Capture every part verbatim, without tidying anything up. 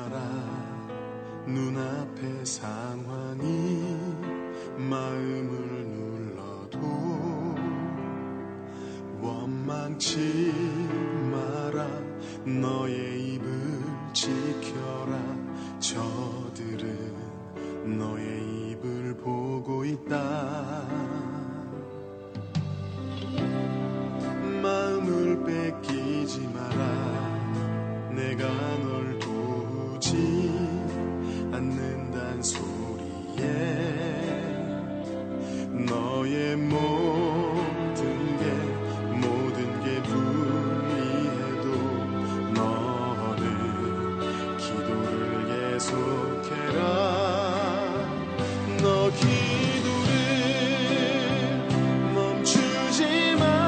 알아 눈앞의 상황이 마음을 눌러도 원망치 마라 너의 입을 지켜라 저들은 너의 입을 보고 있다 마음을 뺏기지 마라 내가 널 도우지 않는단 소리에 너의 모든 게 모든 게 불리해도 너는 기도를 계속해라 너 기도를 멈추지 마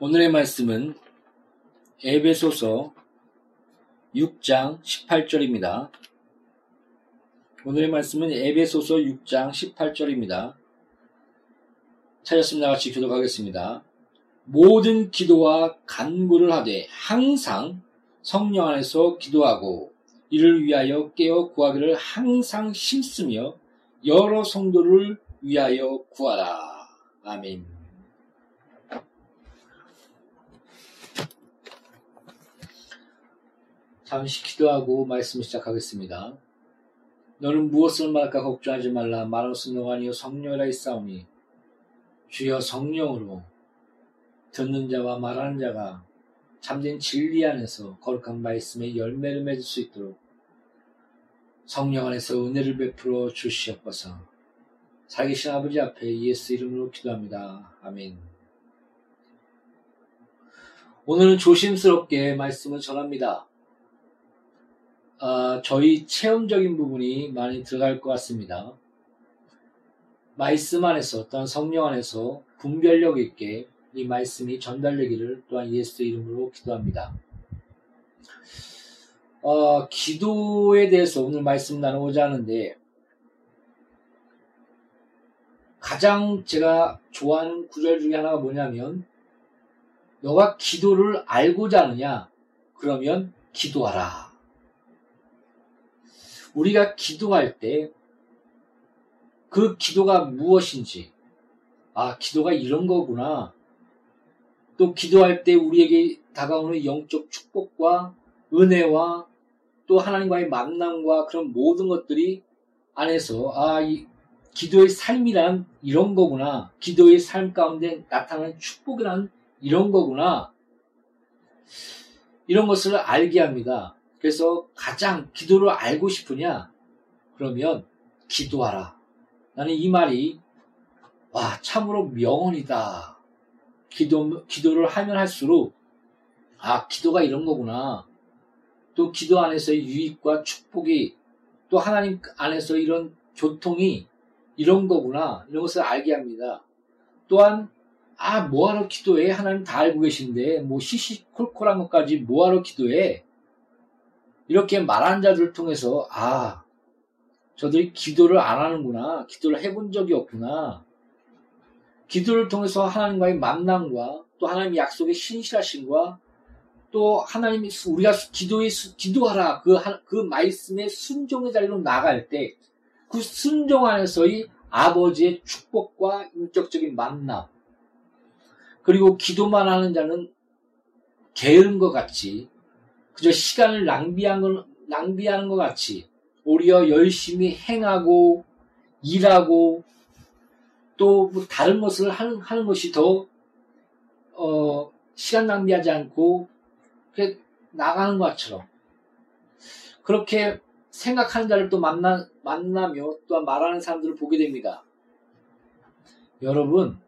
오늘의 말씀은 에베소서 육 장 십팔 절입니다. 오늘의 말씀은 에베소서 육 장 십팔 절입니다. 찾았습니다. 같이 교독하겠습니다. 모든 기도와 간구를 하되 항상 성령 안에서 기도하고 이를 위하여 깨어 구하기를 항상 힘쓰며 여러 성도를 위하여 구하라. 아멘. 잠시 기도하고 말씀을 시작하겠습니다. 너는 무엇을 말할까 걱정하지 말라. 말할 수 있는 동안이여 성령이라 있사오니 주여 성령으로 듣는 자와 말하는 자가 참된 진리 안에서 거룩한 말씀의 열매를 맺을 수 있도록 성령 안에서 은혜를 베풀어 주시옵소서. 살기신 아버지 앞에 예수 이름으로 기도합니다. 아멘. 오늘은 조심스럽게 말씀을 전합니다. 아, 저희 체험적인 부분이 많이 들어갈 것 같습니다. 말씀 안에서, 또한 성령 안에서 분별력 있게 이 말씀이 전달되기를 또한 예수 이름으로 기도합니다. 어, 기도에 대해서 오늘 말씀 나누고자 하는데, 가장 제가 좋아하는 구절 중에 하나가 뭐냐면, 너가 기도를 알고자 하느냐? 그러면 기도하라. 우리가 기도할 때 그 기도가 무엇인지, 아, 기도가 이런 거구나. 또 기도할 때 우리에게 다가오는 영적 축복과 은혜와 또 하나님과의 만남과 그런 모든 것들이 안에서 아, 이 기도의 삶이란 이런 거구나. 기도의 삶 가운데 나타나는 축복이란 이런 거구나. 이런 것을 알게 합니다. 그래서 가장 기도를 알고 싶으냐? 그러면 기도하라. 나는 이 말이 와, 참으로 명언이다. 기도, 기도를 하면 할수록 아, 기도가 이런 거구나. 또 기도 안에서의 유익과 축복이, 또 하나님 안에서 이런 교통이 이런 거구나. 이런 것을 알게 합니다. 또한 아, 뭐하러 기도해? 하나님 다 알고 계신데 뭐 시시콜콜한 것까지 뭐하러 기도해? 이렇게 말한 자들을 통해서 아, 저들이 기도를 안 하는구나. 기도를 해본 적이 없구나. 기도를 통해서 하나님과의 만남과 또 하나님 약속의 신실하심과 또 하나님이 우리가 기도에 기도하라 그, 그 말씀에 순종의 자리로 나갈 때 그 순종 안에서의 아버지의 축복과 인격적인 만남, 그리고 기도만 하는 자는 게으른 것 같이, 그저 시간을 낭비한 건, 낭비하는 것 같이 오히려 열심히 행하고 일하고 또 뭐 다른 것을 하는, 하는 것이 더 어, 시간 낭비하지 않고 그렇게 나가는 것처럼 그렇게 생각하는 자를 또 만나, 만나며 또한 말하는 사람들을 보게 됩니다. 여러분,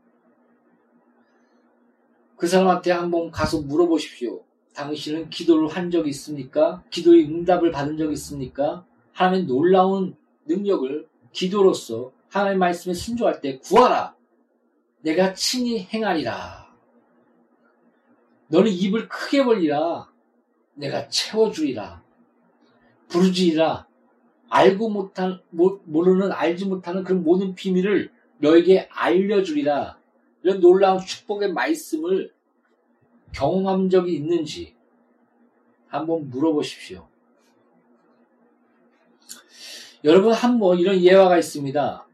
그 사람한테 한번 가서 물어보십시오. 당신은 기도를 한 적이 있습니까? 기도의 응답을 받은 적이 있습니까? 하나님의 놀라운 능력을 기도로서 하나님의 말씀에 순종할 때 구하라. 내가 친히 행하리라. 너는 입을 크게 벌리라. 내가 채워주리라. 부르짖으라. 알고 못한, 모르는, 알지 못하는 그런 모든 비밀을 너에게 알려주리라. 이런 놀라운 축복의 말씀을 경험한 적이 있는지 한번 물어보십시오. 여러분, 한번 이런 예화가 있습니다.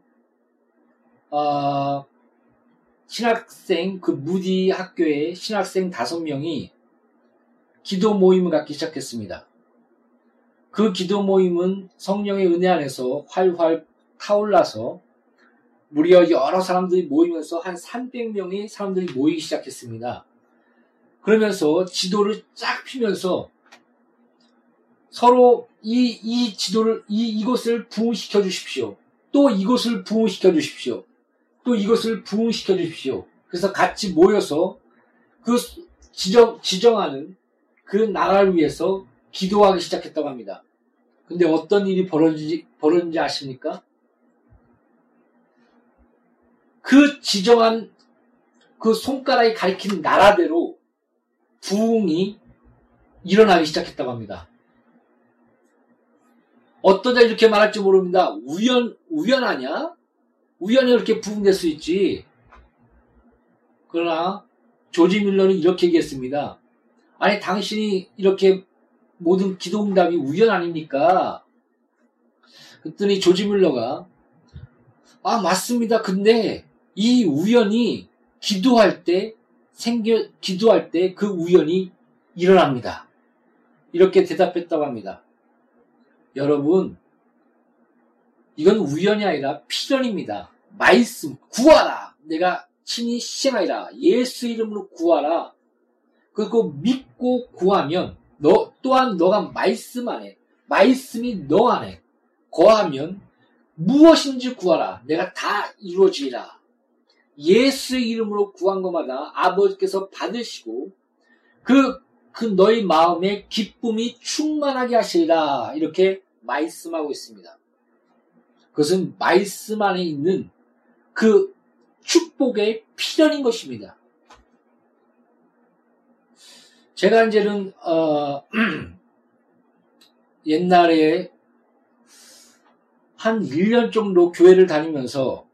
어, 신학생, 그 무디 학교에 신학생 다섯 명이 기도 모임을 갖기 시작했습니다. 그 기도 모임은 성령의 은혜 안에서 활활 타올라서 무려 여러 사람들이 모이면서 한 삼백 명의 사람들이 모이기 시작했습니다. 그러면서 지도를 쫙 펴면서 서로 이, 이 지도를, 이, 이것을 부흥시켜 주십시오. 또 이것을 부흥시켜 주십시오. 또 이것을 부흥시켜 주십시오. 그래서 같이 모여서 그 지정, 지정하는 그 나라를 위해서 기도하기 시작했다고 합니다. 근데 어떤 일이 벌어지, 벌어진지 아십니까? 그 지정한 그 손가락이 가리킨 나라대로 부흥이 일어나기 시작했다고 합니다. 어떤 자 이렇게 말할지 모릅니다. 우연, 우연하냐? 우연히 그렇게 부흥될 수 있지. 그러나 조지 밀러는 이렇게 얘기했습니다. 아니, 당신이 이렇게 모든 기도응답이 우연 아닙니까? 그랬더니 조지 밀러가 아, 맞습니다. 근데 이 우연이 기도할 때 생겨, 기도할 때 그 우연이 일어납니다. 이렇게 대답했다고 합니다. 여러분, 이건 우연이 아니라 필연입니다. 말씀, 구하라. 내가 친히 시행하리라. 예수 이름으로 구하라. 그리고 믿고 구하면 너 또한 너가 말씀 안에, 말씀이 너 안에 거하면 무엇인지 구하라. 내가 다 이루어지리라. 예수의 이름으로 구한 것마다 아버지께서 받으시고 그, 그 너희 마음에 기쁨이 충만하게 하시리라. 이렇게 말씀하고 있습니다. 그것은 말씀 안에 있는 그 축복의 필연인 것입니다. 제가 이제는 어, 옛날에 한 일 년 정도 교회를 다니면서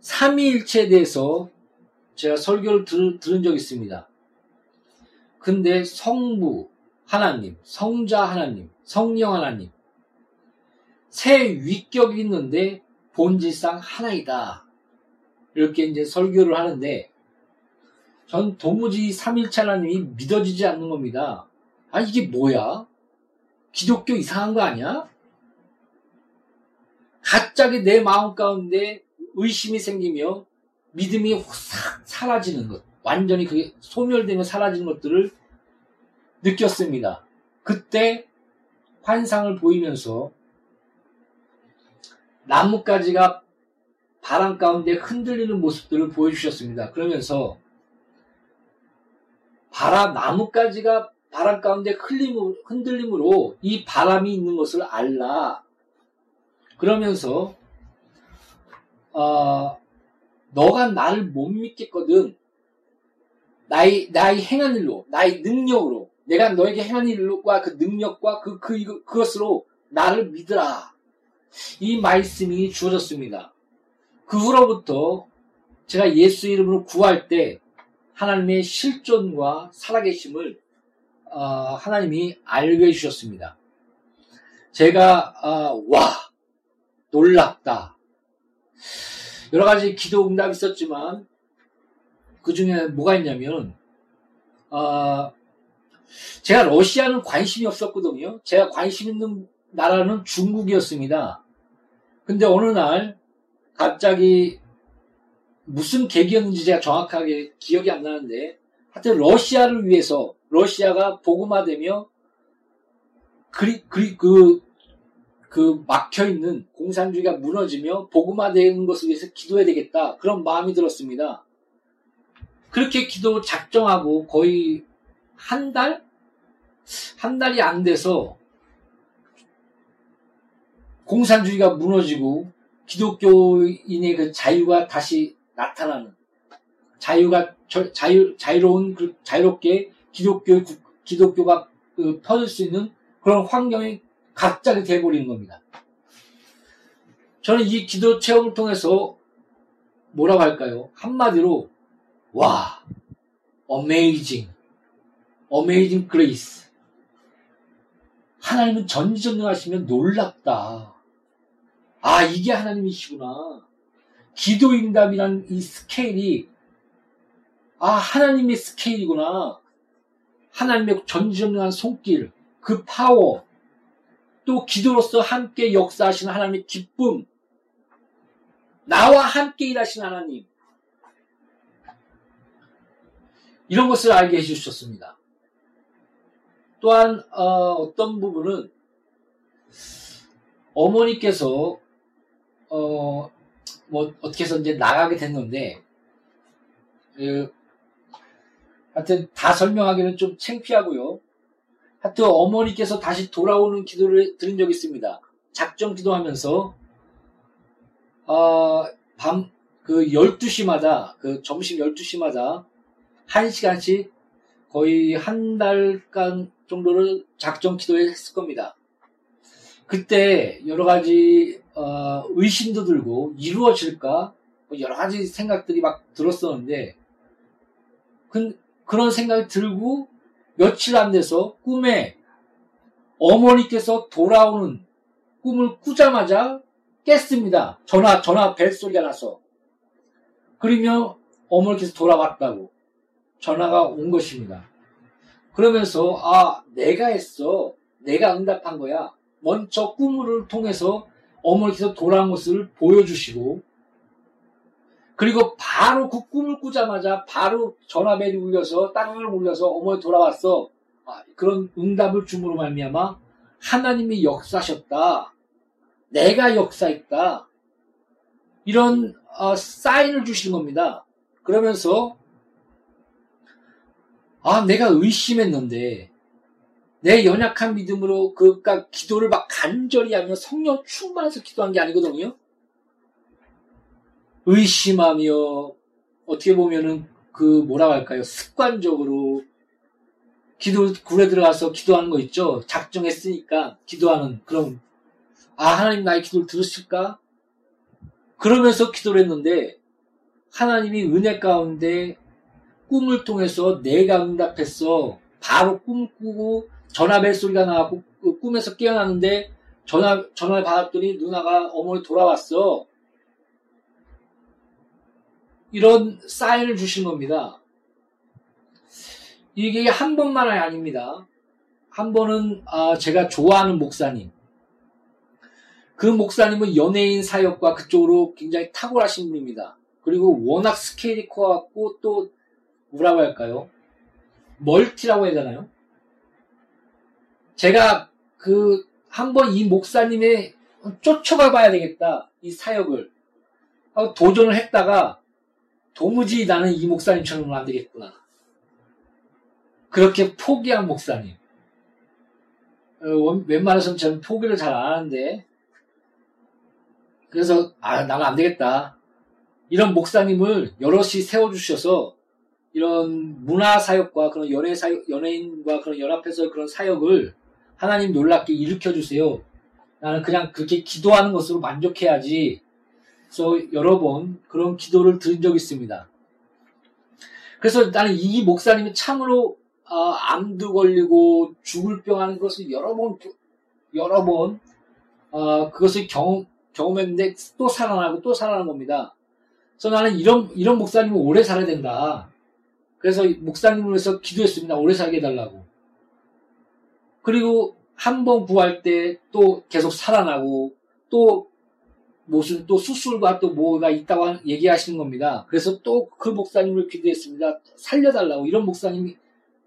삼위일체에 대해서 제가 설교를 들, 들은 적이 있습니다. 근데 성부 하나님, 성자 하나님, 성령 하나님 세 위격이 있는데 본질상 하나이다. 이렇게 이제 설교를 하는데 전 도무지 삼위일체 하나님이 믿어지지 않는 겁니다. 아 이게 뭐야? 기독교 이상한 거 아니야? 갑자기 내 마음 가운데 의심이 생기며 믿음이 확 사라지는 것, 완전히 그게 소멸되며 사라지는 것들을 느꼈습니다. 그때 환상을 보이면서 나뭇가지가 바람 가운데 흔들리는 모습들을 보여주셨습니다. 그러면서 바람, 나뭇가지가 바람 가운데 흔들림으로 이 바람이 있는 것을 알라. 그러면서 어, 너가 나를 못 믿겠거든. 나의, 나의 행한 일로, 나의 능력으로, 내가 너에게 행한 일과 그 능력과 그, 그, 그 그것으로 나를 믿으라. 이 말씀이 주어졌습니다. 그 후로부터 제가 예수 이름으로 구할 때 하나님의 실존과 살아계심을 어, 하나님이 알게 해주셨습니다. 제가 어, 와 놀랍다 여러가지 기도 응답이 있었지만 그 중에 뭐가 있냐면 어, 제가 러시아는 관심이 없었거든요. 제가 관심 있는 나라는 중국이었습니다. 근데 어느 날 갑자기 무슨 계기였는지 제가 정확하게 기억이 안 나는데 하여튼 러시아를 위해서 러시아가 복음화되며 그리, 그리, 그, 그 막혀있는 공산주의가 무너지며 복음화되는 것을 위해서 기도해야 되겠다. 그런 마음이 들었습니다. 그렇게 기도 작정하고 거의 한 달? 한 달이 안 돼서 공산주의가 무너지고 기독교인의 그 자유가 다시 나타나는 자유가 저, 자유 자유로운 그 자유롭게 기독교 기독교가 그 퍼질 수 있는 그런 환경이 갑자기 돼버리는 겁니다. 저는 이 기도 체험을 통해서 뭐라고 할까요? 한마디로 와, 어메이징, 어메이징 그레이스. 하나님은 전지전능하시면 놀랍다. 아, 이게 하나님이시구나. 기도 응답이란 이 스케일이 아, 하나님의 스케일이구나. 하나님의 전지전능한 손길, 그 파워, 또 기도로서 함께 역사하시는 하나님의 기쁨, 나와 함께 일하시는 하나님, 이런 것을 알게 해주셨습니다. 또한 어, 어떤 부분은 어머니께서 어, 뭐 어떻게 해서 이제 나가게 됐는데 그, 하여튼 다 설명하기는 좀 창피하고요. 하여튼 어머니께서 다시 돌아오는 기도를 들은 적이 있습니다. 작정 기도하면서 어, 밤 그 열두 시마다 그 점심 열두 시마다 한 시간씩 거의 한 달간 정도를 작정 기도를 했을 겁니다. 그때 여러 가지 어, 의심도 들고 이루어질까 여러 가지 생각들이 막 들었었는데 그, 그런 생각이 들고 며칠 안 돼서 꿈에 어머니께서 돌아오는 꿈을 꾸자마자 깼습니다. 전화 전화 벨소리가 나서. 그러면 어머니께서 돌아왔다고 전화가 온 것입니다. 그러면서 아 내가 했어. 내가 응답한 거야. 먼저 꿈을 통해서 어머니께서 돌아온 것을 보여주시고 그리고 바로 그 꿈을 꾸자마자 바로 전화벨이 울려서 따르르 울려서 어머니 돌아왔어. 아, 그런 응답을 줌으로 말미암아 하나님이 역사하셨다. 내가 역사있다. 이런 어, 사인을 주시는 겁니다. 그러면서 아 내가 의심했는데 내 연약한 믿음으로 그가 기도를 막 간절히 하며 성령 충만해서 기도한 게 아니거든요. 의심하며 어떻게 보면은 그 뭐라고 할까요? 습관적으로 기도 굴에 들어가서 기도하는 거 있죠. 작정했으니까 기도하는 그런 아 하나님 나의 기도를 들으실까? 그러면서 기도를 했는데 하나님이 은혜 가운데 꿈을 통해서 내가 응답했어. 바로 꿈 꾸고 전화벨 소리가 나고 꿈에서 깨어나는데 전화, 전화를 받았더니 누나가 어머니 돌아왔어. 이런 사인을 주신 겁니다. 이게 한 번만이 아닙니다. 한 번은 아, 제가 좋아하는 목사님. 그 목사님은 연예인 사역과 그쪽으로 굉장히 탁월하신 분입니다. 그리고 워낙 스케일이 커갖고 또 뭐라고 할까요? 멀티라고 해야 되나요? 제가 그 한번 이 목사님의 쫓아가 봐야 되겠다. 이 사역을. 하고 도전을 했다가 도무지 나는 이 목사님처럼은 안 되겠구나. 그렇게 포기한 목사님. 웬만해서는 저는 포기를 잘 안 하는데 그래서 아 나는 안 되겠다. 이런 목사님을 여럿이 세워주셔서 이런 문화사역과 그런 연예사역, 연예인과 그런 연합해서 그런 사역을 하나님 놀랍게 일으켜주세요. 나는 그냥 그렇게 기도하는 것으로 만족해야지. 그래서 여러 번 그런 기도를 드린 적이 있습니다. 그래서 나는 이 목사님이 참으로 어, 암도 걸리고 죽을 병하는 것을 여러 번 여러 번 어, 그것을 경험, 경험했는데 또 살아나고 또 살아나는 겁니다. 그래서 나는 이런 이런 목사님은 오래 살아야 된다. 그래서 목사님을 위해서 기도했습니다. 오래 살게 해달라고. 그리고 한 번 구할 때 또 계속 살아나고 또 무슨 또 수술과 또 뭐가 있다고 얘기하시는 겁니다. 그래서 또 그 목사님을 기도했습니다. 살려달라고. 이런 목사님이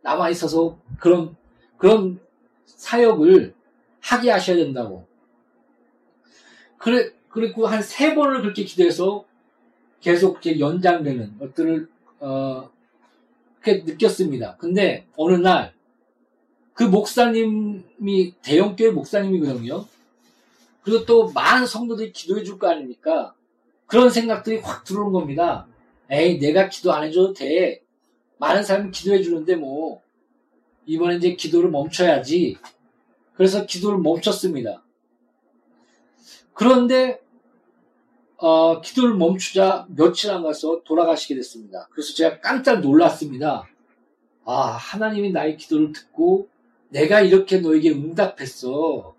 남아 있어서 그런 그런 사역을 하게 하셔야 된다고. 그래 그리고 한 세 번을 그렇게 기도해서 계속 이렇게 연장되는 것들을 어 그렇게 느꼈습니다. 근데 어느 날 그 목사님이 대형교회 목사님이거든요. 그리고 또 많은 성도들이 기도해 줄 거 아닙니까? 그런 생각들이 확 들어오는 겁니다. 에이 내가 기도 안 해줘도 돼. 많은 사람이 기도해 주는데 뭐 이번에 이제 기도를 멈춰야지. 그래서 기도를 멈췄습니다. 그런데 어, 기도를 멈추자 며칠 안 가서 돌아가시게 됐습니다. 그래서 제가 깜짝 놀랐습니다. 아 하나님이 나의 기도를 듣고 내가 이렇게 너에게 응답했어.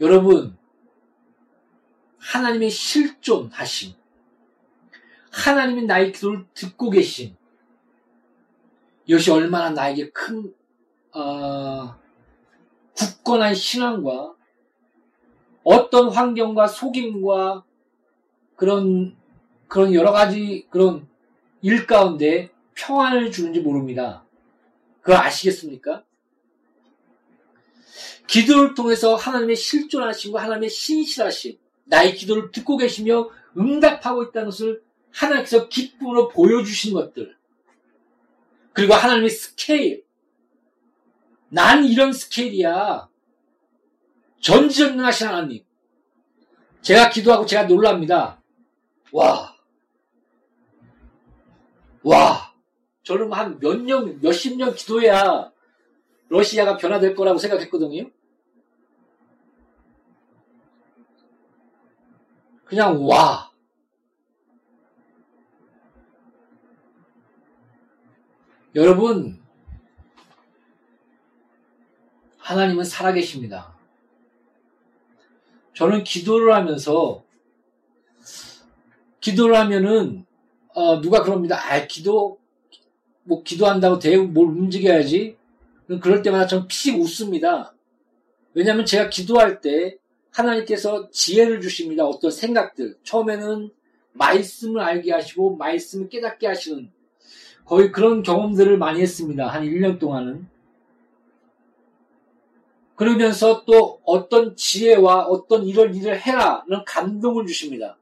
여러분 하나님의 실존하심, 하나님이 나의 기도를 듣고 계심, 이것이 얼마나 나에게 큰 어, 굳건한 신앙과 어떤 환경과 속임과 그런 그런 여러 가지 그런 일 가운데 평안을 주는지 모릅니다. 그거 아시겠습니까? 기도를 통해서 하나님의 실존하심과 하나님의 신실하심, 나의 기도를 듣고 계시며 응답하고 있다는 것을 하나님께서 기쁨으로 보여주신 것들, 그리고 하나님의 스케일, 난 이런 스케일이야. 전지전능하신 하나님. 제가 기도하고 제가 놀랍니다. 와. 와. 저는 한 몇 년, 몇십 년 기도해야 러시아가 변화될 거라고 생각했거든요. 그냥 와. 여러분, 하나님은 살아계십니다. 저는 기도를 하면서 기도를 하면은 어, 누가 그럽니다. 아 기도 뭐 기도한다고 돼? 뭘 움직여야지? 그럴 때마다 저는 픽 웃습니다. 왜냐하면 제가 기도할 때 하나님께서 지혜를 주십니다. 어떤 생각들 처음에는 말씀을 알게 하시고 말씀을 깨닫게 하시는 거의 그런 경험들을 많이 했습니다. 한 일 년 동안은. 그러면서 또 어떤 지혜와 어떤 이런 일을 해라는 감동을 주십니다.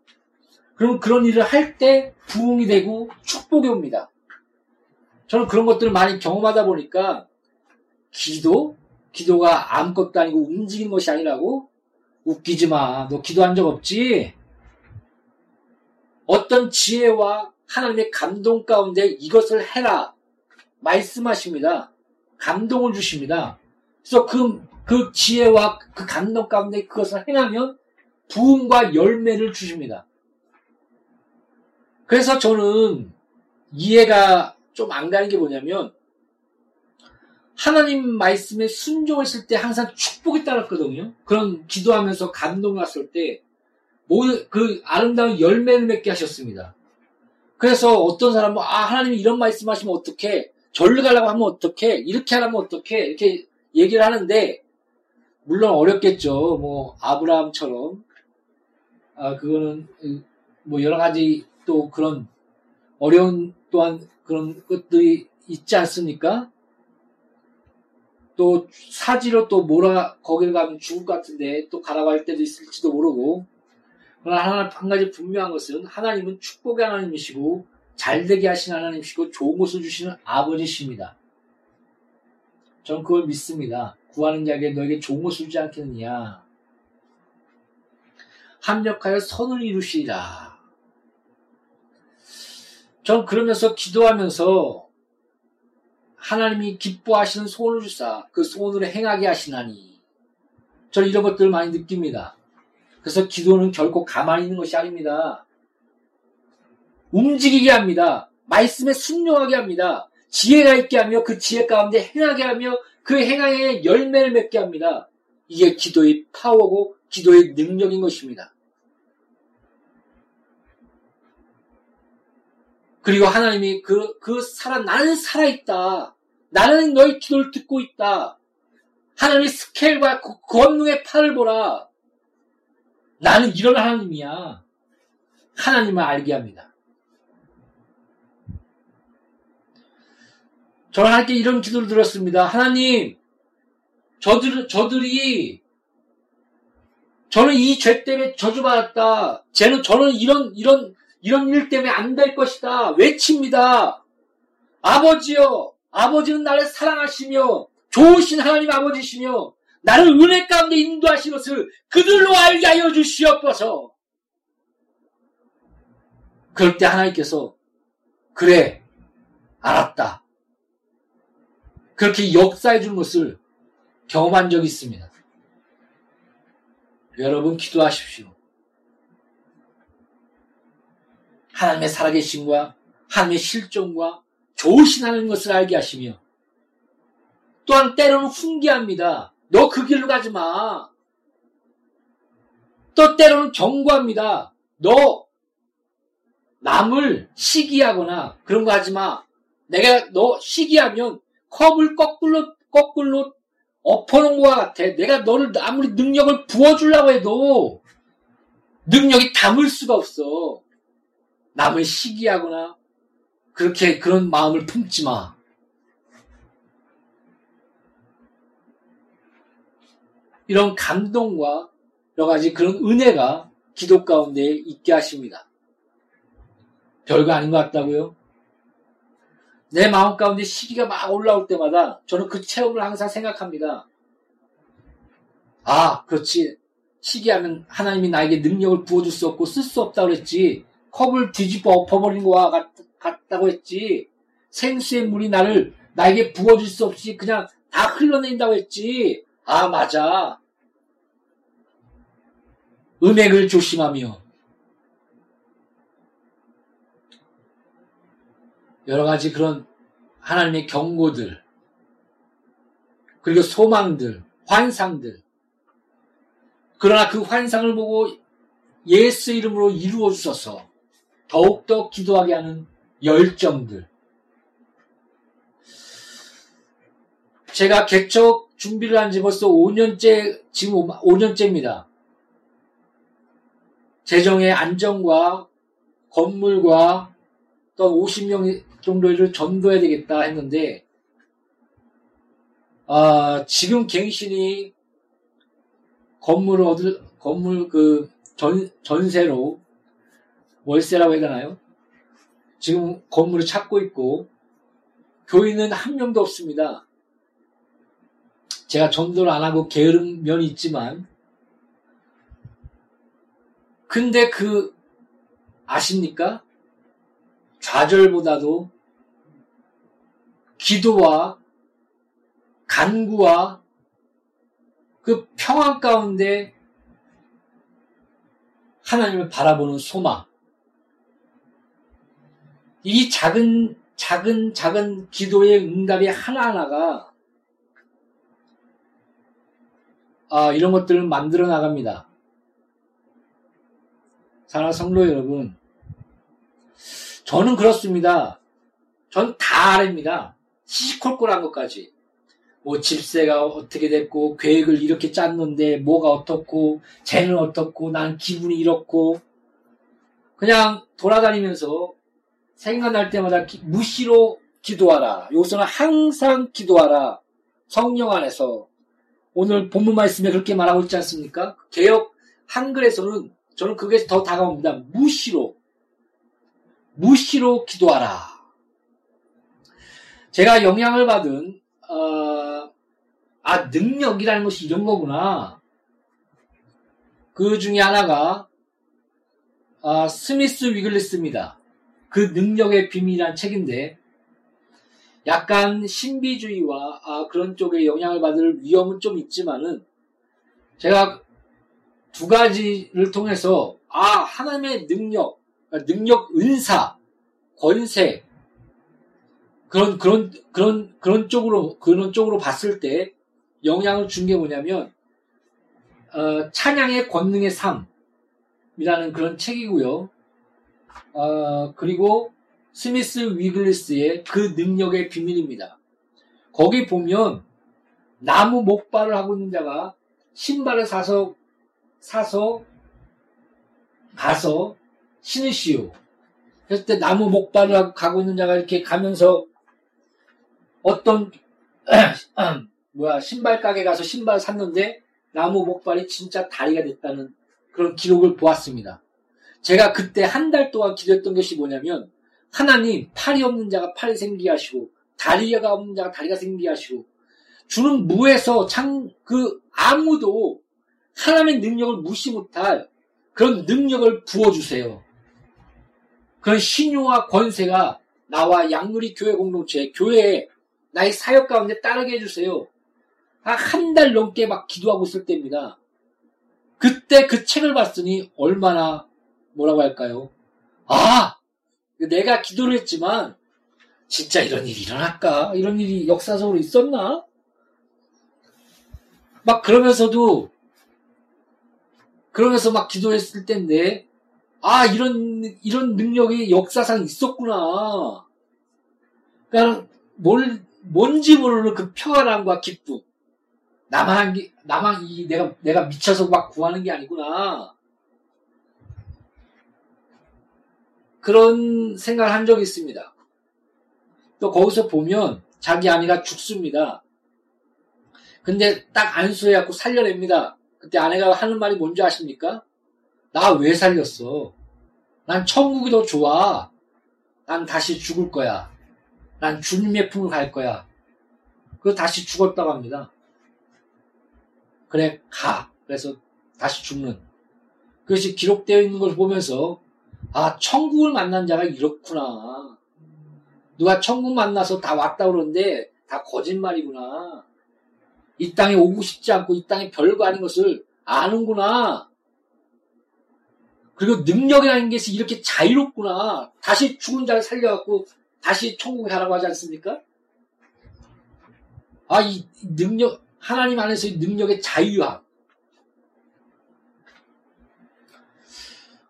그럼 그런 일을 할 때 부흥이 되고 축복이 옵니다. 저는 그런 것들을 많이 경험하다 보니까 기도? 기도가 아무것도 아니고 움직이는 것이 아니라고? 웃기지 마. 너 기도한 적 없지? 어떤 지혜와 하나님의 감동 가운데 이것을 해라 말씀하십니다. 감동을 주십니다. 그래서 그, 그 지혜와 그 감동 가운데 그것을 행하면 부흥과 열매를 주십니다. 그래서 저는 이해가 좀 안 가는 게 뭐냐면 하나님 말씀에 순종했을 때 항상 축복이 따랐거든요. 그런 기도하면서 감동 났을 때 모든 그 아름다운 열매를 맺게 하셨습니다. 그래서 어떤 사람은 아 하나님이 이런 말씀하시면 어떡해, 절로 가려고 하면 어떡해, 이렇게 하라면 어떡해 이렇게 얘기를 하는데 물론 어렵겠죠. 뭐 아브라함처럼 아 그거는 뭐 여러 가지 또 그런 어려운 또한 그런 것들이 있지 않습니까? 또 사지로 또 몰아 거기를 가면 죽을 것 같은데 또 가라고 할 때도 있을지도 모르고. 그러나 하나, 한 가지 분명한 것은 하나님은 축복의 하나님이시고 잘되게 하신 하나님이시고 좋은 것을 주시는 아버지십니다. 전 그걸 믿습니다. 구하는 자에게 너에게 좋은 것을 주지 않겠느냐. 합력하여 선을 이루시리라. 전 그러면서 기도하면서 하나님이 기뻐하시는 소원을 주사 그 소원을 행하게 하시나니 전 이런 것들을 많이 느낍니다. 그래서 기도는 결코 가만히 있는 것이 아닙니다. 움직이게 합니다. 말씀에 순종하게 합니다. 지혜가 있게 하며 그 지혜 가운데 행하게 하며 그 행함에 열매를 맺게 합니다. 이게 기도의 파워고 기도의 능력인 것입니다. 그리고 하나님이 그, 그 살아, 나는 살아있다. 나는 너의 기도를 듣고 있다. 하나님의 스케일과 그 권능의 팔을 보라. 나는 이런 하나님이야. 하나님을 알게 합니다. 저는 하나님께 이런 기도를 드렸습니다. 하나님, 저들, 저들이, 저는 이 죄 때문에 저주받았다. 쟤는, 저는 이런, 이런, 이런 일 때문에 안 될 것이다. 외칩니다. 아버지여, 아버지는 나를 사랑하시며, 좋으신 하나님 아버지시며, 나를 은혜 가운데 인도하신 것을 그들로 알게 하여 주시옵소서. 그럴 때 하나님께서 그래 알았다 그렇게 역사해 준 것을 경험한 적이 있습니다. 여러분 기도하십시오. 하나님의 살아계심과 하나님의 실존과 좋으신 하나님 것을 알게 하시며 또한 때로는 훈계합니다. 너 그 길로 가지 마. 또 때로는 경고합니다. 너 남을 시기하거나 그런 거 하지 마. 내가 너 시기하면 컵을 거꾸로 거꾸로 엎어놓은 것 같아. 내가 너를 아무리 능력을 부어주려고 해도 능력이 담을 수가 없어. 남을 시기하거나 그렇게 그런 마음을 품지 마. 이런 감동과 여러 가지 그런 은혜가 기도 가운데 있게 하십니다. 별거 아닌 것 같다고요? 내 마음 가운데 시기가 막 올라올 때마다 저는 그 체험을 항상 생각합니다. 아, 그렇지. 시기하면 하나님이 나에게 능력을 부어줄 수 없고 쓸 수 없다고 했지. 컵을 뒤집어 엎어버린 것과 같, 같다고 했지. 생수의 물이 나를, 나에게 부어줄 수 없이 그냥 다 흘러내린다고 했지. 아, 맞아. 음행을 조심하며 여러 가지 그런 하나님의 경고들 그리고 소망들, 환상들 그러나 그 환상을 보고 예수 이름으로 이루어 주셔서 더욱더 기도하게 하는 열정들 제가 개척 준비를 한 지 벌써 오 년째, 지금 오 년째입니다. 재정의 안정과 건물과 또 오십 명 정도를 전도해야 되겠다 했는데, 아, 지금 갱신이 건물을 얻을, 건물 그 전, 전세로 월세라고 해야 되나요? 지금 건물을 찾고 있고, 교인은 한 명도 없습니다. 제가 전도를 안 하고 게으른 면이 있지만, 근데 그, 아십니까? 좌절보다도 기도와 간구와 그 평안 가운데 하나님을 바라보는 소망. 이 작은, 작은, 작은 기도의 응답이 하나하나가, 아, 이런 것들을 만들어 나갑니다. 사랑하는 성도 여러분, 저는 그렇습니다. 전 다 아랍니다. 시시콜콜한 것까지. 뭐 집세가 어떻게 됐고, 계획을 이렇게 짰는데 뭐가 어떻고, 쟤는 어떻고, 난 기분이 이렇고, 그냥 돌아다니면서 생각날 때마다 기, 무시로 기도하라. 여기서는 항상 기도하라. 성령 안에서. 오늘 본문 말씀에 그렇게 말하고 있지 않습니까? 개역 한글에서는 저는 그게 더 다가옵니다. 무시로. 무시로 기도하라. 제가 영향을 받은 어, 아 능력이라는 것이 이런 거구나. 그 중에 하나가 아, 스미스 위글리스입니다. 그 능력의 비밀이란 책인데, 약간 신비주의와 아, 그런 쪽에 영향을 받을 위험은 좀 있지만은, 제가 두 가지를 통해서 아 하나님의 능력, 능력, 은사, 권세, 그런, 그런, 그런, 그런 쪽으로, 그런 쪽으로 봤을 때 영향을 준 게 뭐냐면, 어, 찬양의 권능의 삶이라는 그런 책이고요. 어, 그리고 스미스 위글리스의 그 능력의 비밀입니다. 거기 보면 나무 목발을 하고 있는 자가 신발을 사서, 사서, 가서 신으시오. 그랬을 때 나무 목발을 가고 있는 자가 이렇게 가면서 어떤 뭐야 신발 가게 가서 신발을 샀는데 나무 목발이 진짜 다리가 됐다는 그런 기록을 보았습니다. 제가 그때 한 달 동안 기도했던 것이 뭐냐면, 하나님, 팔이 없는 자가 팔이 생기게 하시고, 다리가 없는 자가 다리가 생기게 하시고, 주는 무에서 창, 그 아무도 하나님의 능력을 무시 못할 그런 능력을 부어주세요. 그런 신용와 권세가 나와 양누리 교회 공동체, 교회에 나의 사역 가운데 따르게 해주세요. 한 달 넘게 막 기도하고 있을 때입니다. 그때 그 책을 봤으니 얼마나 뭐라고 할까요? 아! 내가 기도를 했지만 진짜 이런 일이 일어날까? 이런 일이 역사적으로 있었나? 막 그러면서도 그러면서 막 기도했을 때인데, 아 이런 이런 능력이 역사상 있었구나. 그러니까 뭘 뭔지 모르는 그 평안함과 기쁨, 나만 나만 이 내가 내가 미쳐서 막 구하는 게 아니구나. 그런 생각을 한 적이 있습니다. 또 거기서 보면 자기 아내가 죽습니다. 근데 딱 안수해갖고 살려냅니다. 그때 아내가 하는 말이 뭔지 아십니까? 나 왜 살렸어? 난 천국이 더 좋아. 난 다시 죽을 거야. 난 주님의 품을 갈 거야. 그래서 다시 죽었다고 합니다. 그래, 가. 그래서 다시 죽는. 그것이 기록되어 있는 걸 보면서, 아, 천국을 만난 자가 이렇구나. 누가 천국 만나서 다 왔다 그러는데 다 거짓말이구나. 이 땅에 오고 싶지 않고 이 땅에 별거 아닌 것을 아는구나. 그리고 능력이라는 것이 이렇게 자유롭구나. 다시 죽은 자를 살려갖고 다시 천국에 가라고 하지 않습니까? 아, 이 능력, 하나님 안에서의 능력의 자유함.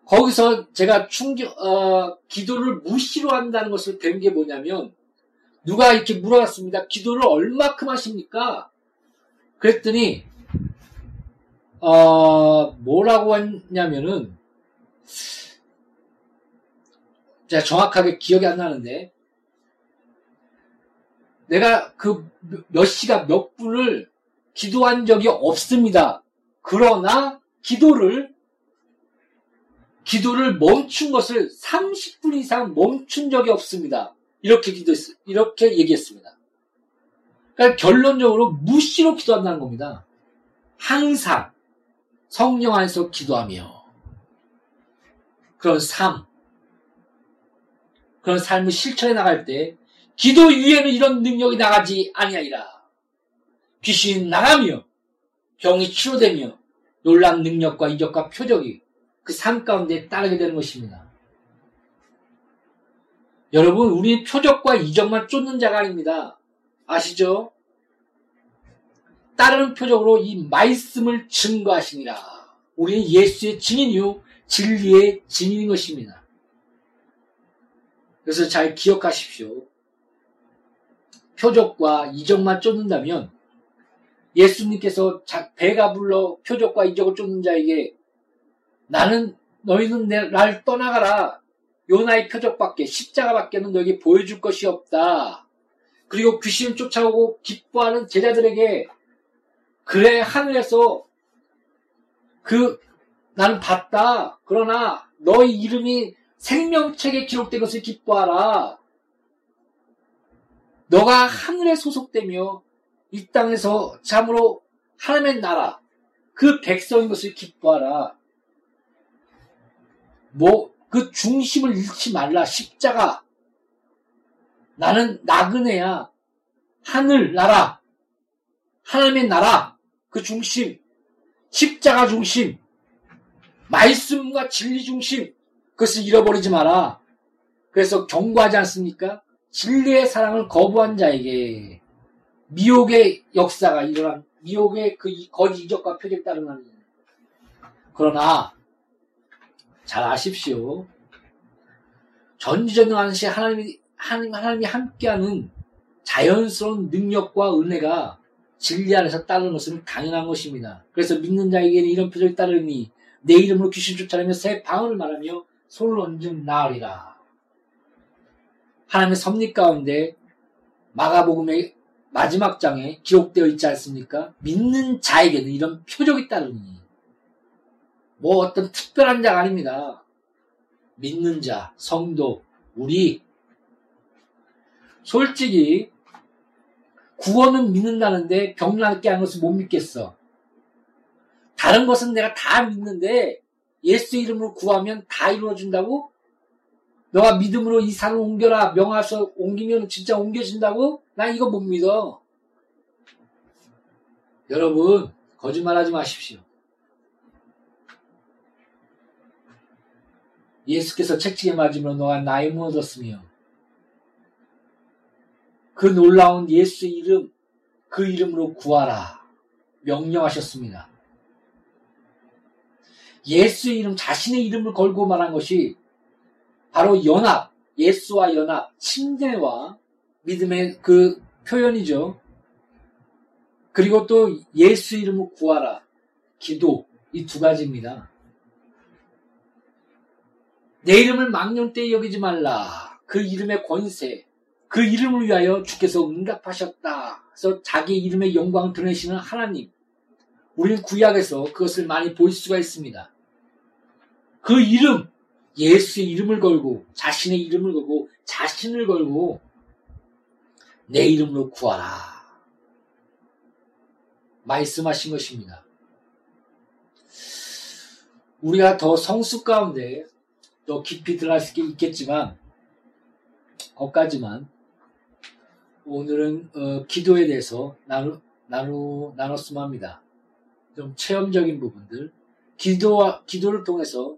거기서 제가 충격, 어, 기도를 무시로 한다는 것을 배운 게 뭐냐면, 누가 이렇게 물어봤습니다. 기도를 얼마큼 하십니까? 그랬더니, 어, 뭐라고 했냐면은, 제가 정확하게 기억이 안 나는데, 내가 그 몇 시간 몇 분을 기도한 적이 없습니다. 그러나 기도를 기도를 멈춘 것을 삼십 분 이상 멈춘 적이 없습니다. 이렇게 기도 이렇게 얘기했습니다. 그러니까 결론적으로 무시로 기도한다는 겁니다. 항상 성령 안에서 기도하며 그런 삶, 그런 삶을 실천해 나갈 때 기도 위에는 이런 능력이 나가지 아니하리라. 귀신이 나가며 병이 치료되며 놀란 능력과 이적과 표적이 그 삶 가운데 따르게 되는 것입니다. 여러분, 우리 표적과 이적만 쫓는 자가 아닙니다. 아시죠? 따르는 표적으로 이 말씀을 증거하시니라. 우리는 예수의 증인이요 진리의 증인인 것입니다. 그래서 잘 기억하십시오. 표적과 이적만 쫓는다면 예수님께서 배가 불러 표적과 이적을 쫓는 자에게 나는 너희는 내, 날 떠나가라. 요나의 표적밖에 십자가밖에는 너에게 보여줄 것이 없다. 그리고 귀신을 쫓아오고 기뻐하는 제자들에게 그래 하늘에서 그 나는 봤다. 그러나 너희 이름이 생명책에 기록된 것을 기뻐하라. 너가 하늘에 소속되며 이 땅에서 참으로 하나님의 나라 그 백성인 것을 기뻐하라. 뭐 그 중심을 잃지 말라. 십자가. 나는 나그네야. 하늘 나라. 하나님의 나라. 그 중심. 십자가 중심. 말씀과 진리 중심. 그것을 잃어버리지 마라. 그래서 경고하지 않습니까? 진리의 사랑을 거부한 자에게 미혹의 역사가 일어난, 미혹의 그 거짓 이적과 표적에 따르는. 그러나, 잘 아십시오. 전지전능하신 시 하나님이, 하나님, 하나님이 함께하는 자연스러운 능력과 은혜가 진리 안에서 따르는 것은 당연한 것입니다. 그래서 믿는 자에게는 이런 표적이 따르니 내 이름으로 귀신 쫓아내며 새 방언을 말하며 손을 얹은 나으리라. 하나님의 섭리 가운데 마가복음의 마지막 장에 기록되어 있지 않습니까? 믿는 자에게는 이런 표적이 따르니. 뭐 어떤 특별한 자가 아닙니다. 믿는 자, 성도, 우리. 솔직히 구원은 믿는다는데 병나게 하는 것을 못 믿겠어. 다른 것은 내가 다 믿는데 예수 이름으로 구하면 다 이루어진다고? 너가 믿음으로 이 산을 옮겨라. 명하서 옮기면 진짜 옮겨진다고? 난 이거 못 믿어. 여러분, 거짓말하지 마십시오. 예수께서 채찍에 맞으므로 너가 나의 몸을 얻었으며 그 놀라운 예수 이름, 그 이름으로 구하라. 명령하셨습니다. 예수의 이름, 자신의 이름을 걸고 말한 것이 바로 연합, 예수와 연합, 침례와 믿음의 그 표현이죠. 그리고 또 예수 이름을 구하라, 기도, 이 두 가지입니다. 내 이름을 망령되이 여기지 말라, 그 이름의 권세, 그 이름을 위하여 주께서 응답하셨다. 그래서 자기 이름의 영광을 드러내시는 하나님, 우리는 구약에서 그것을 많이 볼 수가 있습니다. 그 이름, 예수의 이름을 걸고 자신의 이름을 걸고 자신을 걸고 내 이름으로 구하라 말씀하신 것입니다. 우리가 더 성숙 가운데 더 깊이 들어갈 수 있겠지만 거기까지만 오늘은 어, 기도에 대해서 나누, 나누, 나눴으면 합니다. 좀 체험적인 부분들, 기도와 기도를 통해서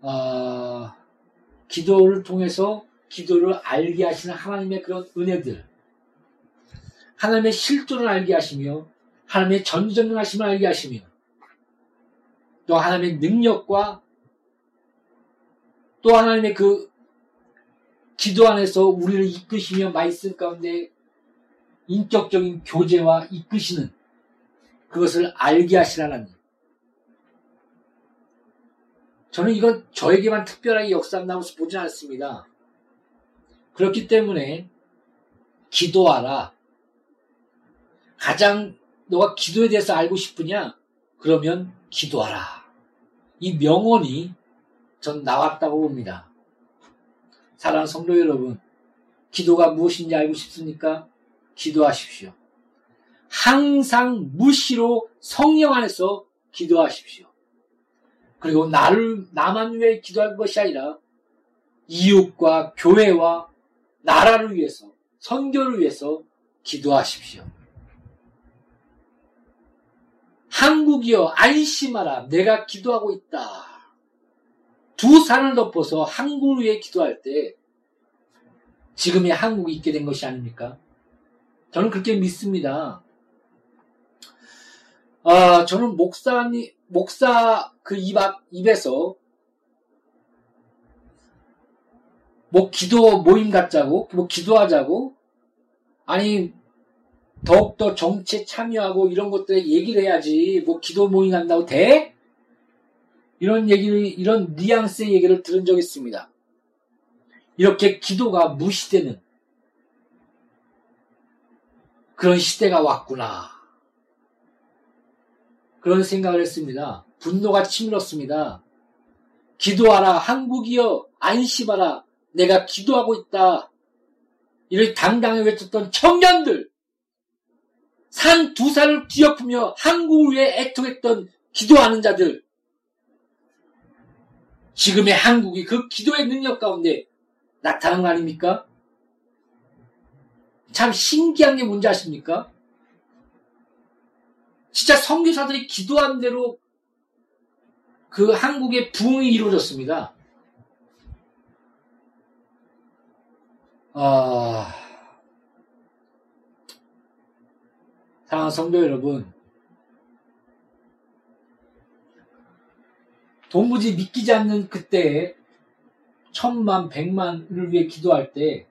어, 기도를 통해서 기도를 알게 하시는 하나님의 그런 은혜들, 하나님의 실존을 알게 하시며 하나님의 전지전능하심을 알게 하시며 또 하나님의 능력과 또 하나님의 그 기도 안에서 우리를 이끄시며 말씀 가운데 인격적인 교제와 이끄시는 그것을 알게 하시라 하나님. 저는 이건 저에게만 특별하게 역사한다고 보지 않습니다. 그렇기 때문에 기도하라. 가장 너가 기도에 대해서 알고 싶으냐? 그러면 기도하라. 이 명언이 전 나왔다고 봅니다. 사랑하는 성도 여러분, 기도가 무엇인지 알고 싶습니까? 기도하십시오. 항상 무시로 성령 안에서 기도하십시오. 그리고 나를, 나만 위해 기도할 것이 아니라 이웃과 교회와 나라를 위해서, 선교를 위해서 기도하십시오. 한국이여 안심하라, 내가 기도하고 있다. 두 산을 덮어서 한국을 위해 기도할 때 지금의 한국이 있게 된 것이 아닙니까? 저는 그렇게 믿습니다. 아, 저는 목사님, 목사 그 입 앞, 입에서 뭐 기도 모임 갖자고, 뭐 기도하자고, 아니 더욱더 정치에 참여하고 이런 것들에 얘기를 해야지 뭐 기도 모임 한다고 돼? 이런 얘기를, 이런 뉘앙스의 얘기를 들은 적이 있습니다. 이렇게 기도가 무시되는 그런 시대가 왔구나, 그런 생각을 했습니다. 분노가 치밀었습니다. 기도하라, 한국이여 안심하라, 내가 기도하고 있다. 이를 당당히 외쳤던 청년들, 산 두 살을 뒤엎으며 한국을 위해 애통했던 기도하는 자들, 지금의 한국이 그 기도의 능력 가운데 나타난 거 아닙니까? 참 신기한 게 뭔지 아십니까? 진짜 선교사들이 기도한 대로 그 한국의 부흥이 이루어졌습니다. 아, 사랑하는 성도 여러분, 도무지 믿기지 않는 그때에 천만, 백만을 위해 기도할 때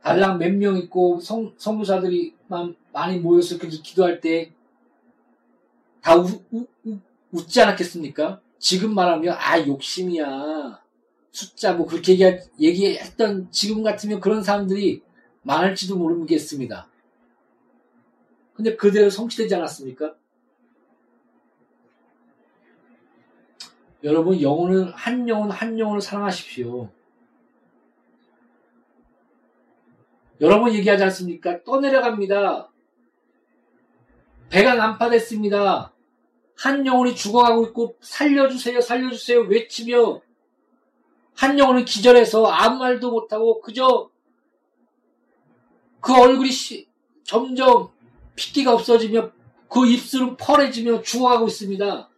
달랑 몇 명 있고 성, 선교사들이 많이 모여서 그렇게 기도할 때 다 웃지 않았겠습니까? 지금 말하면 아 욕심이야, 숫자 뭐 그렇게 얘기하, 얘기했던 지금 같으면 그런 사람들이 많을지도 모르겠습니다. 근데 그대로 성취되지 않았습니까? 여러분, 영혼은 한 영혼 한 영혼을 사랑하십시오. 여러 번 얘기하지 않습니까? 떠내려갑니다. 배가 난파됐습니다. 한 영혼이 죽어가고 있고 살려주세요, 살려주세요 외치며 한 영혼은 기절해서 아무 말도 못하고 그저 그 얼굴이 시, 점점 핏기가 없어지며 그 입술은 펄해지며 죽어가고 있습니다.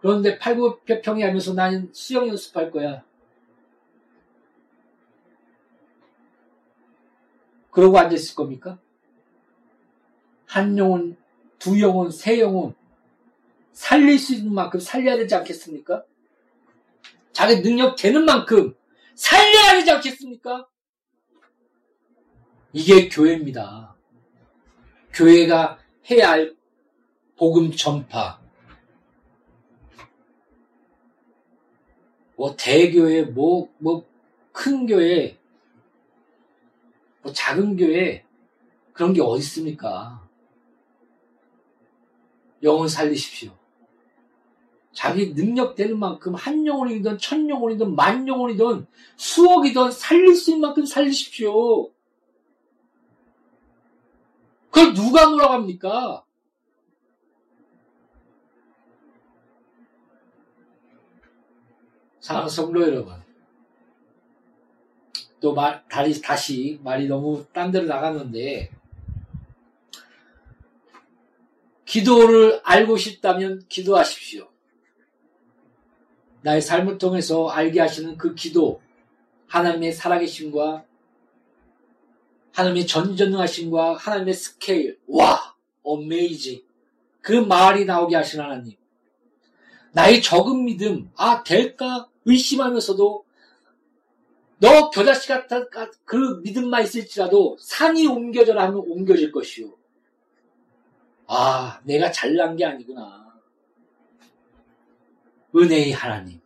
그런데 팔굽혀평이 하면서 나는 수영 연습할 거야. 그러고 앉아있을 겁니까? 한 영혼, 두 영혼, 세 영혼 살릴 수 있는 만큼 살려야 되지 않겠습니까? 자기 능력 되는 만큼 살려야 되지 않겠습니까? 이게 교회입니다. 교회가 해야 할 복음 전파. 뭐 대교회, 뭐, 뭐 큰 교회, 뭐 작은 교회 그런 게 어디 있습니까? 영혼 살리십시오. 자기 능력 되는 만큼 한 영혼이든 천 영혼이든 만 영혼이든 수억이든 살릴 수 있는 만큼 살리십시오. 그걸 누가 몰아갑니까? 사랑하는 성도 여러분, 또 말, 다시, 다시 말이 너무 딴 데로 나갔는데, 기도를 알고 싶다면 기도하십시오. 나의 삶을 통해서 알게 하시는 그 기도, 하나님의 살아계심과 하나님의 전지전능하심과 하나님의 스케일, 와! 어메이징! 그 말이 나오게 하신 하나님, 나의 적은 믿음, 아 될까? 의심하면서도 너 겨자씨 같은 그 믿음만 있을지라도 산이 옮겨져라 하면 옮겨질 것이요. 아, 내가 잘난 게 아니구나. 은혜의 하나님,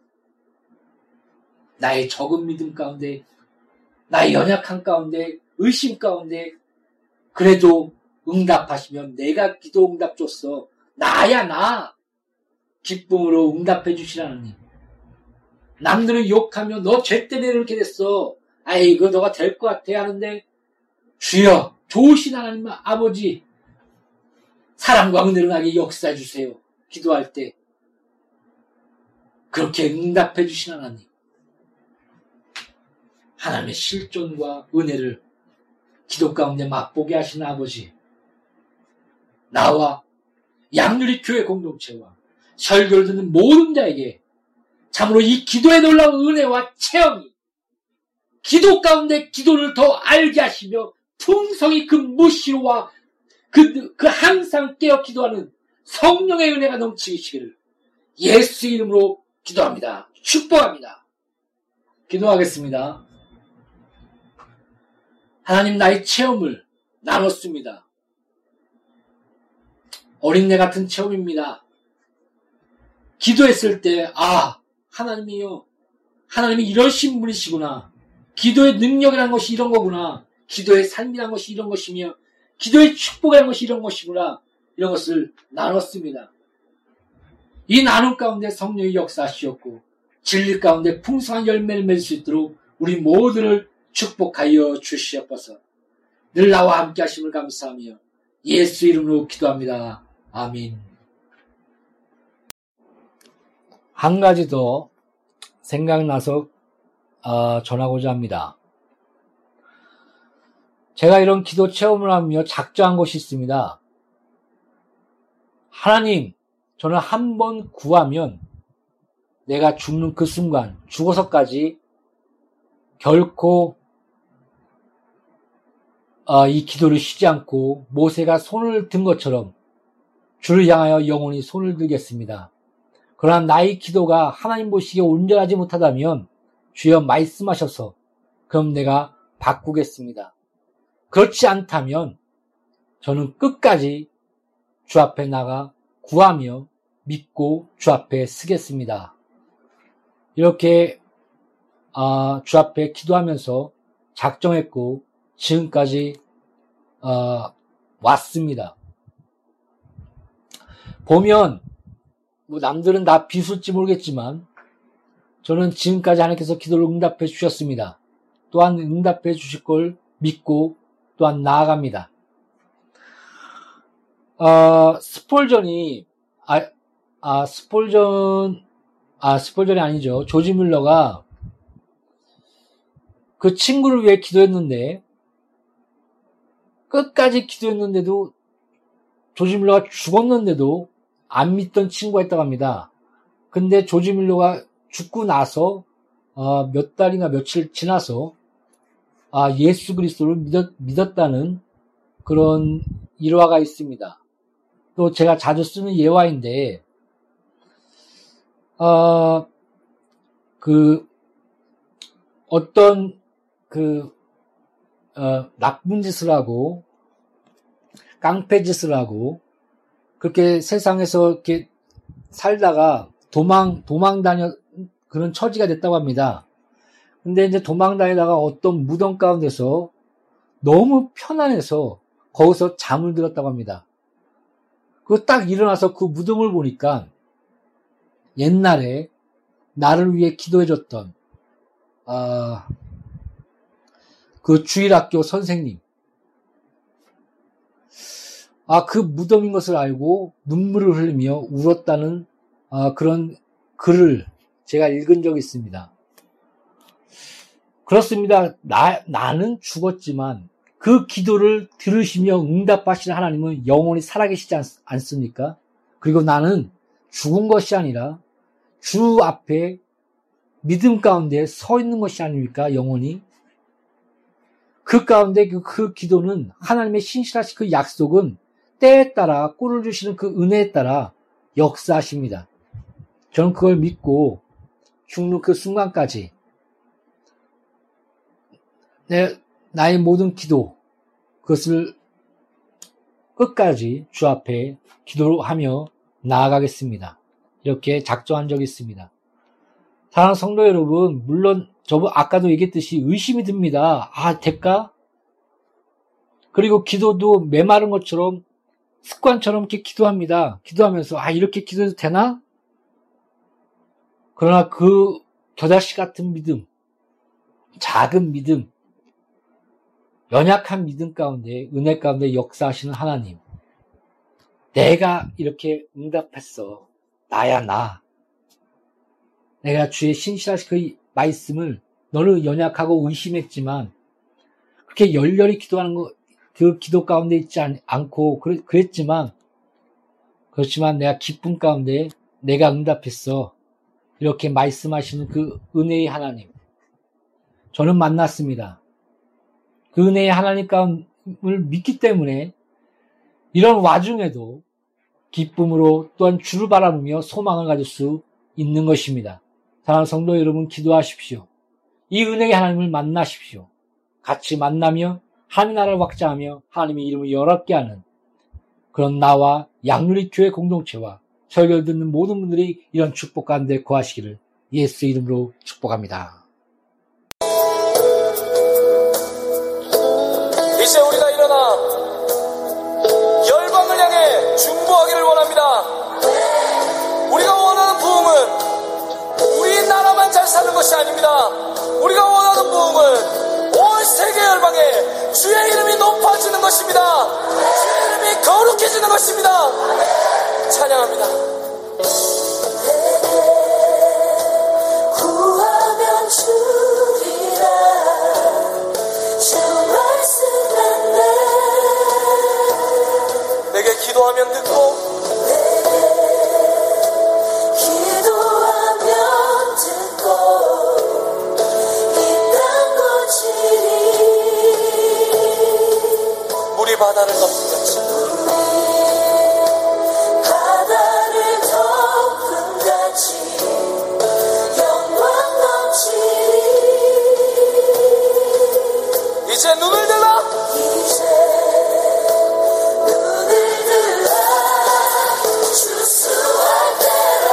나의 적은 믿음 가운데, 나의 연약한 가운데, 의심 가운데 그래도 응답하시면 내가 기도 응답 줬어. 나야 나. 기쁨으로 응답해 주시라는 님. 남들은 욕하며 너 죄 때문에 이렇게 됐어. 아이고 너가 될 것 같아 하는데 주여 좋으신 하나님 아버지 사랑과 은혜로나게 역사해 주세요. 기도할 때 그렇게 응답해 주신 하나님, 하나님의 실존과 은혜를 기도 가운데 맛보게 하신 아버지, 나와 양누리 교회 공동체와 설교를 듣는 모든 자에게 참으로 이 기도에 놀라운 은혜와 체험이 기도 가운데 기도를 더 알게 하시며 풍성히 그 무시와 그, 그 항상 깨어 기도하는 성령의 은혜가 넘치시기를 예수 이름으로 기도합니다. 축복합니다. 기도하겠습니다. 하나님, 나의 체험을 나눴습니다. 어린애 같은 체험입니다. 기도했을 때 아, 하나님이요, 하나님이 이러신 분이시구나. 기도의 능력이라는 것이 이런 거구나. 기도의 삶이라는 것이 이런 것이며 기도의 축복이라는 것이 이런 것이구나. 이런 것을 나눴습니다. 이 나눔 가운데 성령이 역사하시었고 진리 가운데 풍성한 열매를 맺을 수 있도록 우리 모두를 축복하여 주시옵소서. 늘 나와 함께 하심을 감사하며 예수 이름으로 기도합니다. 아멘. 한 가지 더 생각나서 어, 전하고자 합니다. 제가 이런 기도 체험을 하며 작정한 것이 있습니다. 하나님, 저는 한 번 구하면 내가 죽는 그 순간, 죽어서까지 결코 어, 이 기도를 쉬지 않고 모세가 손을 든 것처럼 주를 향하여 영원히 손을 들겠습니다. 그러나 나의 기도가 하나님 보시기에 온전하지 못하다면 주여 말씀하셔서 그럼 내가 바꾸겠습니다. 그렇지 않다면 저는 끝까지 주 앞에 나가 구하며 믿고 주 앞에 서겠습니다. 이렇게 어, 주 앞에 기도하면서 작정했고 지금까지 어, 왔습니다. 보면 뭐 남들은 나 비술지 모르겠지만 저는 지금까지 하나님께서 기도를 응답해 주셨습니다. 또한 응답해 주실 걸 믿고 또한 나아갑니다. 어, 스폴전이 아, 아 스폴전 아 스폴전이 아니죠. 조지 뮬러가 그 친구를 위해 기도했는데 끝까지 기도했는데도 조지 뮬러가 죽었는데도 안 믿던 친구가 있다고 합니다. 근데 조지 뮬러가 죽고 나서 어, 몇 달인가 며칠 지나서 아, 예수 그리스도를 믿었, 믿었다는 그런 일화가 있습니다. 또 제가 자주 쓰는 예화인데 어, 그 어떤 그 어, 나쁜 짓을 하고 깡패 짓을 하고 그렇게 세상에서 이렇게 살다가 도망, 도망 다녀, 그런 처지가 됐다고 합니다. 근데 이제 도망 다니다가 어떤 무덤 가운데서 너무 편안해서 거기서 잠을 들었다고 합니다. 그 딱 일어나서 그 무덤을 보니까 옛날에 나를 위해 기도해줬던, 아, 그 주일학교 선생님. 아, 그 무덤인 것을 알고 눈물을 흘리며 울었다는 아, 그런 글을 제가 읽은 적이 있습니다. 그렇습니다. 나, 나는 죽었지만 그 기도를 들으시며 응답하시는 하나님은 영원히 살아계시지 않, 않습니까? 그리고 나는 죽은 것이 아니라 주 앞에 믿음 가운데 서 있는 것이 아닙니까? 영원히. 그 가운데 그, 그 기도는 하나님의 신실하신 그 약속은 때에 따라 꿀을 주시는 그 은혜에 따라 역사하십니다. 저는 그걸 믿고 죽는 그 순간까지 내 나의 모든 기도 그것을 끝까지 주 앞에 기도하며 나아가겠습니다. 이렇게 작정한 적이 있습니다. 사랑하는 성도 여러분, 물론 저 아까도 얘기했듯이 의심이 듭니다. 아 될까? 그리고 기도도 메마른 것처럼 습관처럼 이렇게 기도합니다. 기도하면서 아 이렇게 기도해도 되나? 그러나 그 겨자씨 같은 믿음, 작은 믿음, 연약한 믿음 가운데 은혜 가운데 역사하시는 하나님, 내가 이렇게 응답했어. 나야 나. 내가 주의 신실하신 그 말씀을 너는 연약하고 의심했지만 그렇게 열렬히 기도하는 거, 그 기도 가운데 있지 않고 그랬지만 그렇지만 내가 기쁨 가운데 내가 응답했어. 이렇게 말씀하시는 그 은혜의 하나님. 저는 만났습니다. 그 은혜의 하나님을 믿기 때문에 이런 와중에도 기쁨으로 또한 주를 바라보며 소망을 가질 수 있는 것입니다. 사랑하는 성도 여러분 기도하십시오. 이 은혜의 하나님을 만나십시오. 같이 만나며 하나님 나라를 확장하며 하나님의 이름을 열악게 하는 그런 나와 양누리 교회 공동체와 설교를 듣는 모든 분들이 이런 축복 가운데 거하시기를 예수의 이름으로 축복합니다. 이제 우리가 일어나 열방을 향해 중보하기를 원합니다. 우리가 원하는 부흥은 우리 나라만 잘 사는 것이 아닙니다. 우리가 원하는 부흥은 온 세계 열방에 주의 이름이 높아지는 것입니다. 주의 이름이 거룩해지는 것입니다. 찬양합니다. 구하면 주리라 주 말씀하네 내게 기도하면 듣고 내게 기도하면 듣고 물이 바다를 덮는다. 바다를 덮음 같이 영광 넘치리. 이제 눈을 들라. 이제 눈을 들라. 주수와 때라.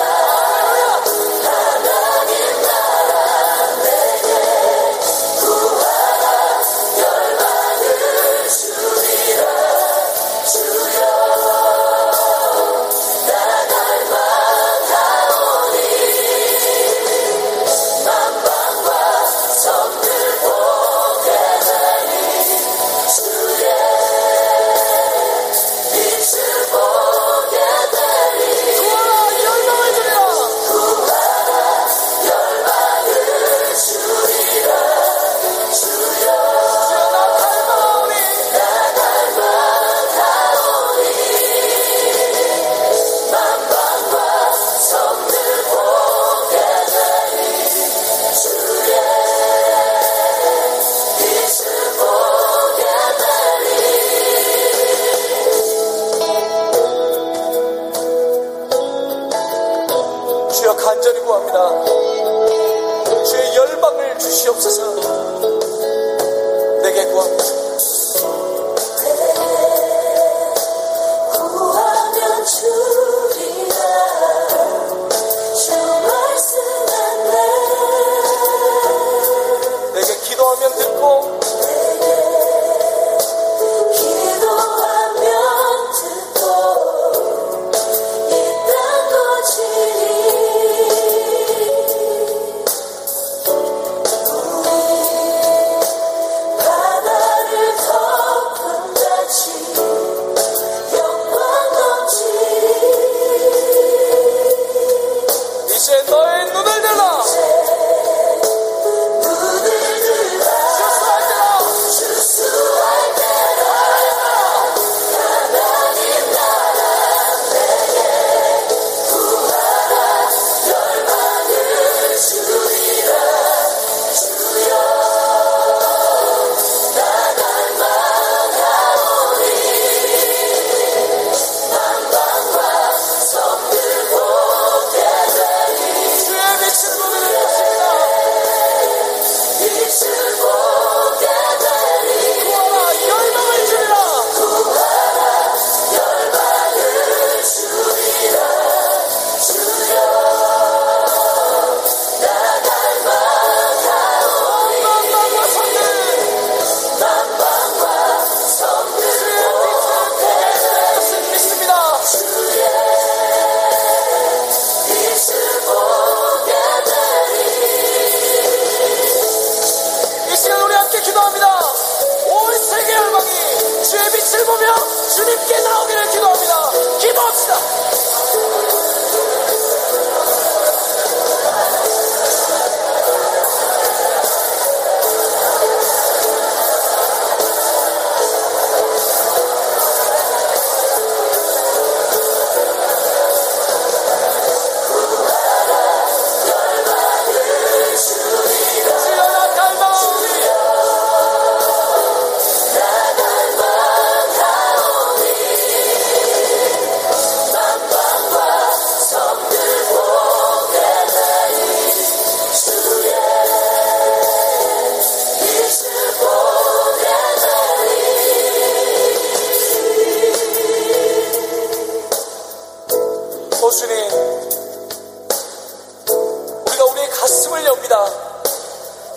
주님께 나오기를 기도합니다. 기도합시다.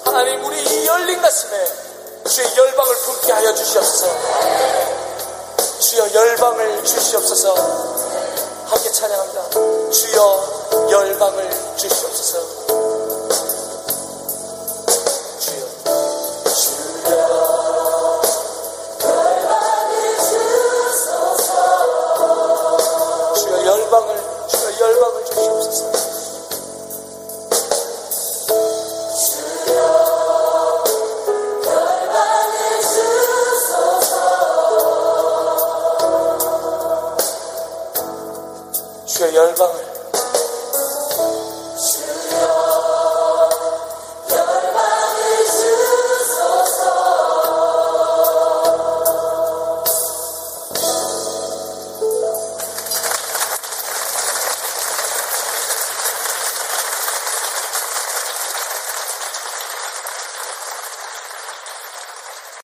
하나님, 우리 이 열린 가슴에 주의 열방을 품게 하여 주시옵소서. 주여 열방을 주시옵소서. 함께 찬양합니다. 주여 열방을 주시옵소서. 열방을